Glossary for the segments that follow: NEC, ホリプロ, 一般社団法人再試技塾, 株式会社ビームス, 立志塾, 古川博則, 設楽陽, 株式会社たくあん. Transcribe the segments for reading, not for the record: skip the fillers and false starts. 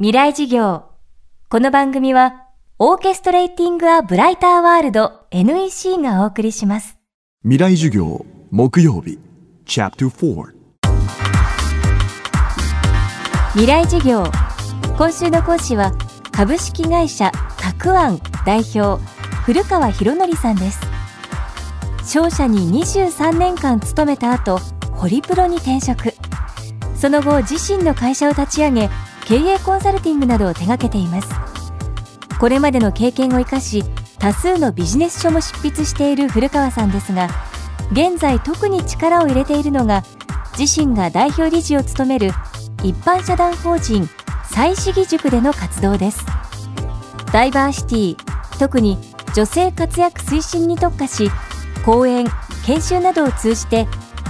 未来事業。この番組はオーケストレーティング・ア・ブライター・ワールド NEC がお送りします。未来事業木曜日チャプター4、未来事業。今週の講師は株式会社たくあん代表古川博則さんです。商社に23年間勤めた後、ホリプロに転職。その後自身の会社を立ち上げ、経営コンサルティングなどを手掛けています。これまでの経験を生かし、多数のビジネス書も執筆している古川さんですが、現在特に力を入れているのが、自身が代表理事を務める一般社団法人再試技塾での活動です。ダイバーシティ、特に女性活躍推進に特化し、講演・研修などを通じて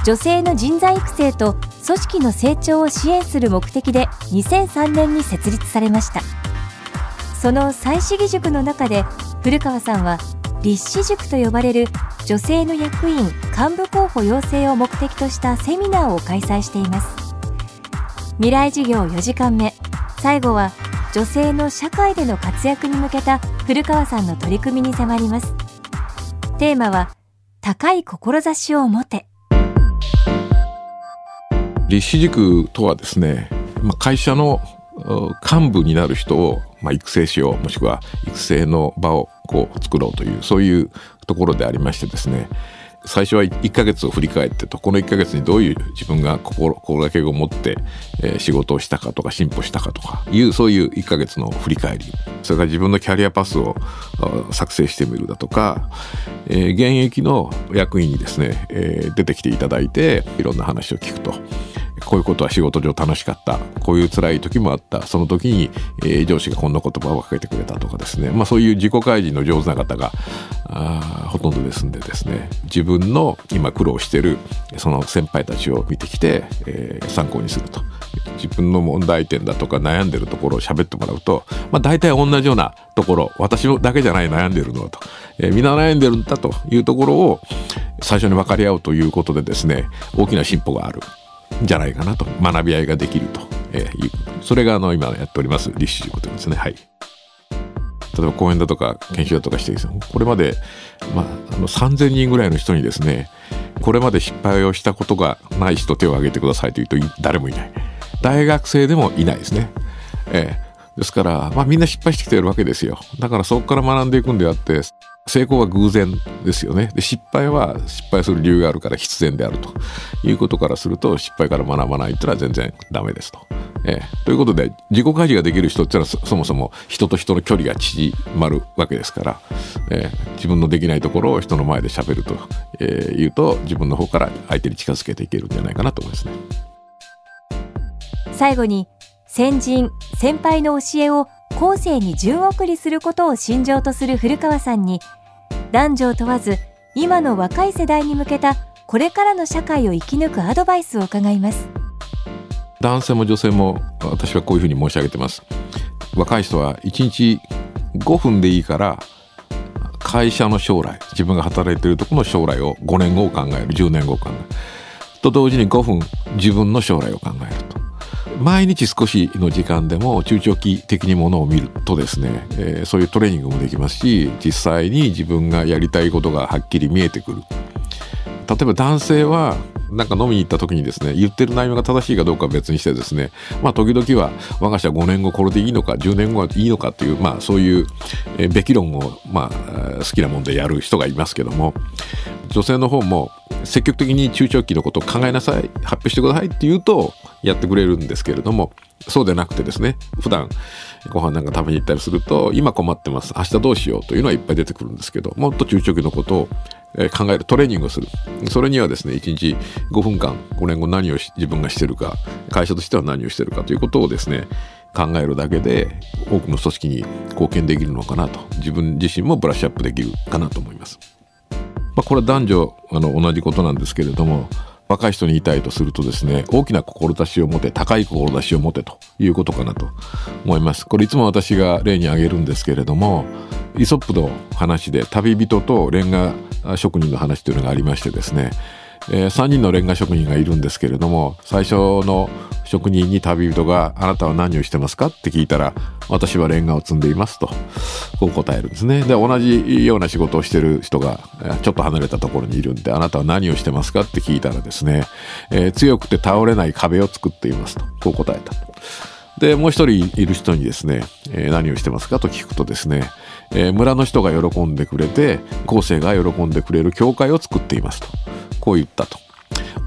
女性の人材育成と組織の成長を支援する目的で2003年に設立されました。その再試技塾の中で、古川さんは立志塾と呼ばれる女性の役員・幹部候補養成を目的としたセミナーを開催しています。未来事業4時間目、最後は女性の社会での活躍に向けた古川さんの取り組みに迫ります。テーマは高い志を持て。立志塾とはですね、会社の幹部になる人を育成しよう、もしくは育成の場をこう作ろうという、そういうところでありましてですね、最初は1ヶ月を振り返ってと、この1ヶ月にどういう自分が心がけを持って仕事をしたかとか進歩したかとかいう、そういう1ヶ月の振り返り、それから自分のキャリアパスを作成してみるだとか、現役の役員にですね、出てきていただいて、いろんな話を聞くと、こういうことは仕事上楽しかった、こういう辛い時もあった、その時に、上司がこんな言葉をかけてくれたとかですね、そういう自己開示の上手な方がほとんどですんでですね、自分の今苦労しているその先輩たちを見てきて、参考にすると、自分の問題点だとか悩んでるところを喋ってもらうと、大体同じようなところ、私だけじゃない悩んでるのと、みんな悩んでるんだというところを最初に分かり合うということでですね、大きな進歩があるじゃないかなと、学び合いができるという、それが今やっております立志塾ということですね。はい。例えば講演だとか研修だとかしてですね、これまで、3000人ぐらいの人にですね、これまで失敗をしたことがない人手を挙げてくださいというと誰もいない。大学生でもいないですね。ですから、みんな失敗してきているわけですよ。だからそこから学んでいくんであって、成功は偶然ですよね。で、失敗は失敗する理由があるから必然であるということからすると、失敗から学ばないというのは全然ダメですと。ということで、自己開示ができる人っていうのは、そもそも人と人の距離が縮まるわけですから、自分のできないところを人の前で喋るというと、自分の方から相手に近づけていけるんじゃないかなと思いますね。最後に、先人先輩の教えを後世に順送りすることを信条とする古川さんに、男女を問わず今の若い世代に向けたこれからの社会を生き抜くアドバイスを伺います。男性も女性も私はこういうふうに申し上げてます。若い人は1日5分でいいから、会社の将来、自分が働いているところの将来を5年後を考える、10年後を考えると同時に、5分自分の将来を考えると、毎日少しの時間でも中長期的にものを見るとですね、そういうトレーニングもできますし、実際に自分がやりたいことがはっきり見えてくる。例えば男性は飲みに行った時にですね、言ってる内容が正しいかどうかは別にしてですね、時々は我が社5年後これでいいのか、10年後はいいのかという、そういうべき論を、好きなもんでやる人がいますけども、女性の方も積極的に中長期のことを考えなさい、発表してくださいって言うとやってくれるんですけれども、そうでなくてですね、普段ご飯なんか食べに行ったりすると、今困ってます、明日どうしようというのはいっぱい出てくるんですけど、もっと中長期のことを考えるトレーニングをする。それにはですね、1日5分間5年後何を自分がしてるか、会社としては何をしてるかということをですね、考えるだけで多くの組織に貢献できるのかなと、自分自身もブラッシュアップできるかなと思います。これは男女同じことなんですけれども、若い人に言いたいとするとですね、大きな志を持て、高い志を持てということかなと思います。これいつも私が例に挙げるんですけれども、イソップの話で旅人とレンガ職人の話というのがありましてですね、3人のレンガ職人がいるんですけれども、最初の職人に旅人があなたは何をしてますかって聞いたら、私はレンガを積んでいますとこう答えるんですね。で、同じような仕事をしてる人がちょっと離れたところにいるんで、あなたは何をしてますかって聞いたらですね、強くて倒れない壁を作っていますとこう答えた。で、もう一人いる人にですね、何をしてますかと聞くとですね、村の人が喜んでくれて後世が喜んでくれる教会を作っていますとこう言ったと。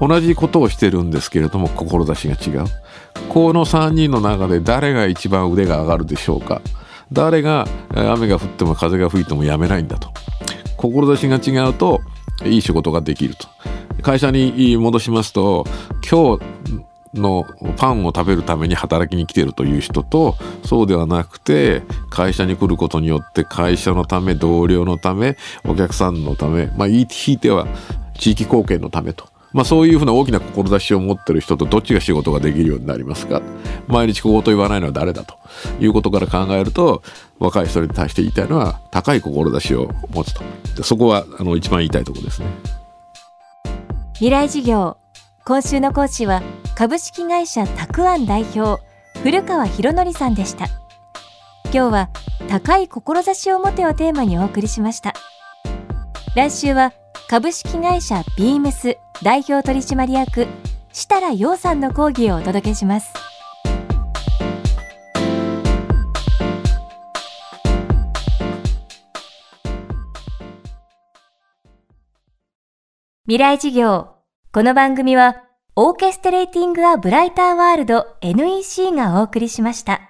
同じことをしてるんですけれども志が違う。この3人の中で誰が一番腕が上がるでしょうか。誰が雨が降っても風が吹いてもやめないんだと。志が違うといい仕事ができると。会社に戻しますと、今日のパンを食べるために働きに来ているという人と、そうではなくて会社に来ることによって会社のため、同僚のため、お客さんのため、ひいては地域貢献のためと、そういうふうな大きな志を持っている人とどっちが仕事ができるようになりますか。毎日小言言わないのは誰だということから考えると、若い人に対して言いたいのは高い志を持つと。で、そこは一番言いたいところですね。未来事業、今週の講師は株式会社たくあん代表、古川博則さんでした。今日は高い志を持てをテーマにお送りしました。来週は株式会社ビームス代表取締役設楽陽さんの講義をお届けします。未来事業、この番組はオーケストレーティング・ア・ブライター・ワールド NEC がお送りしました。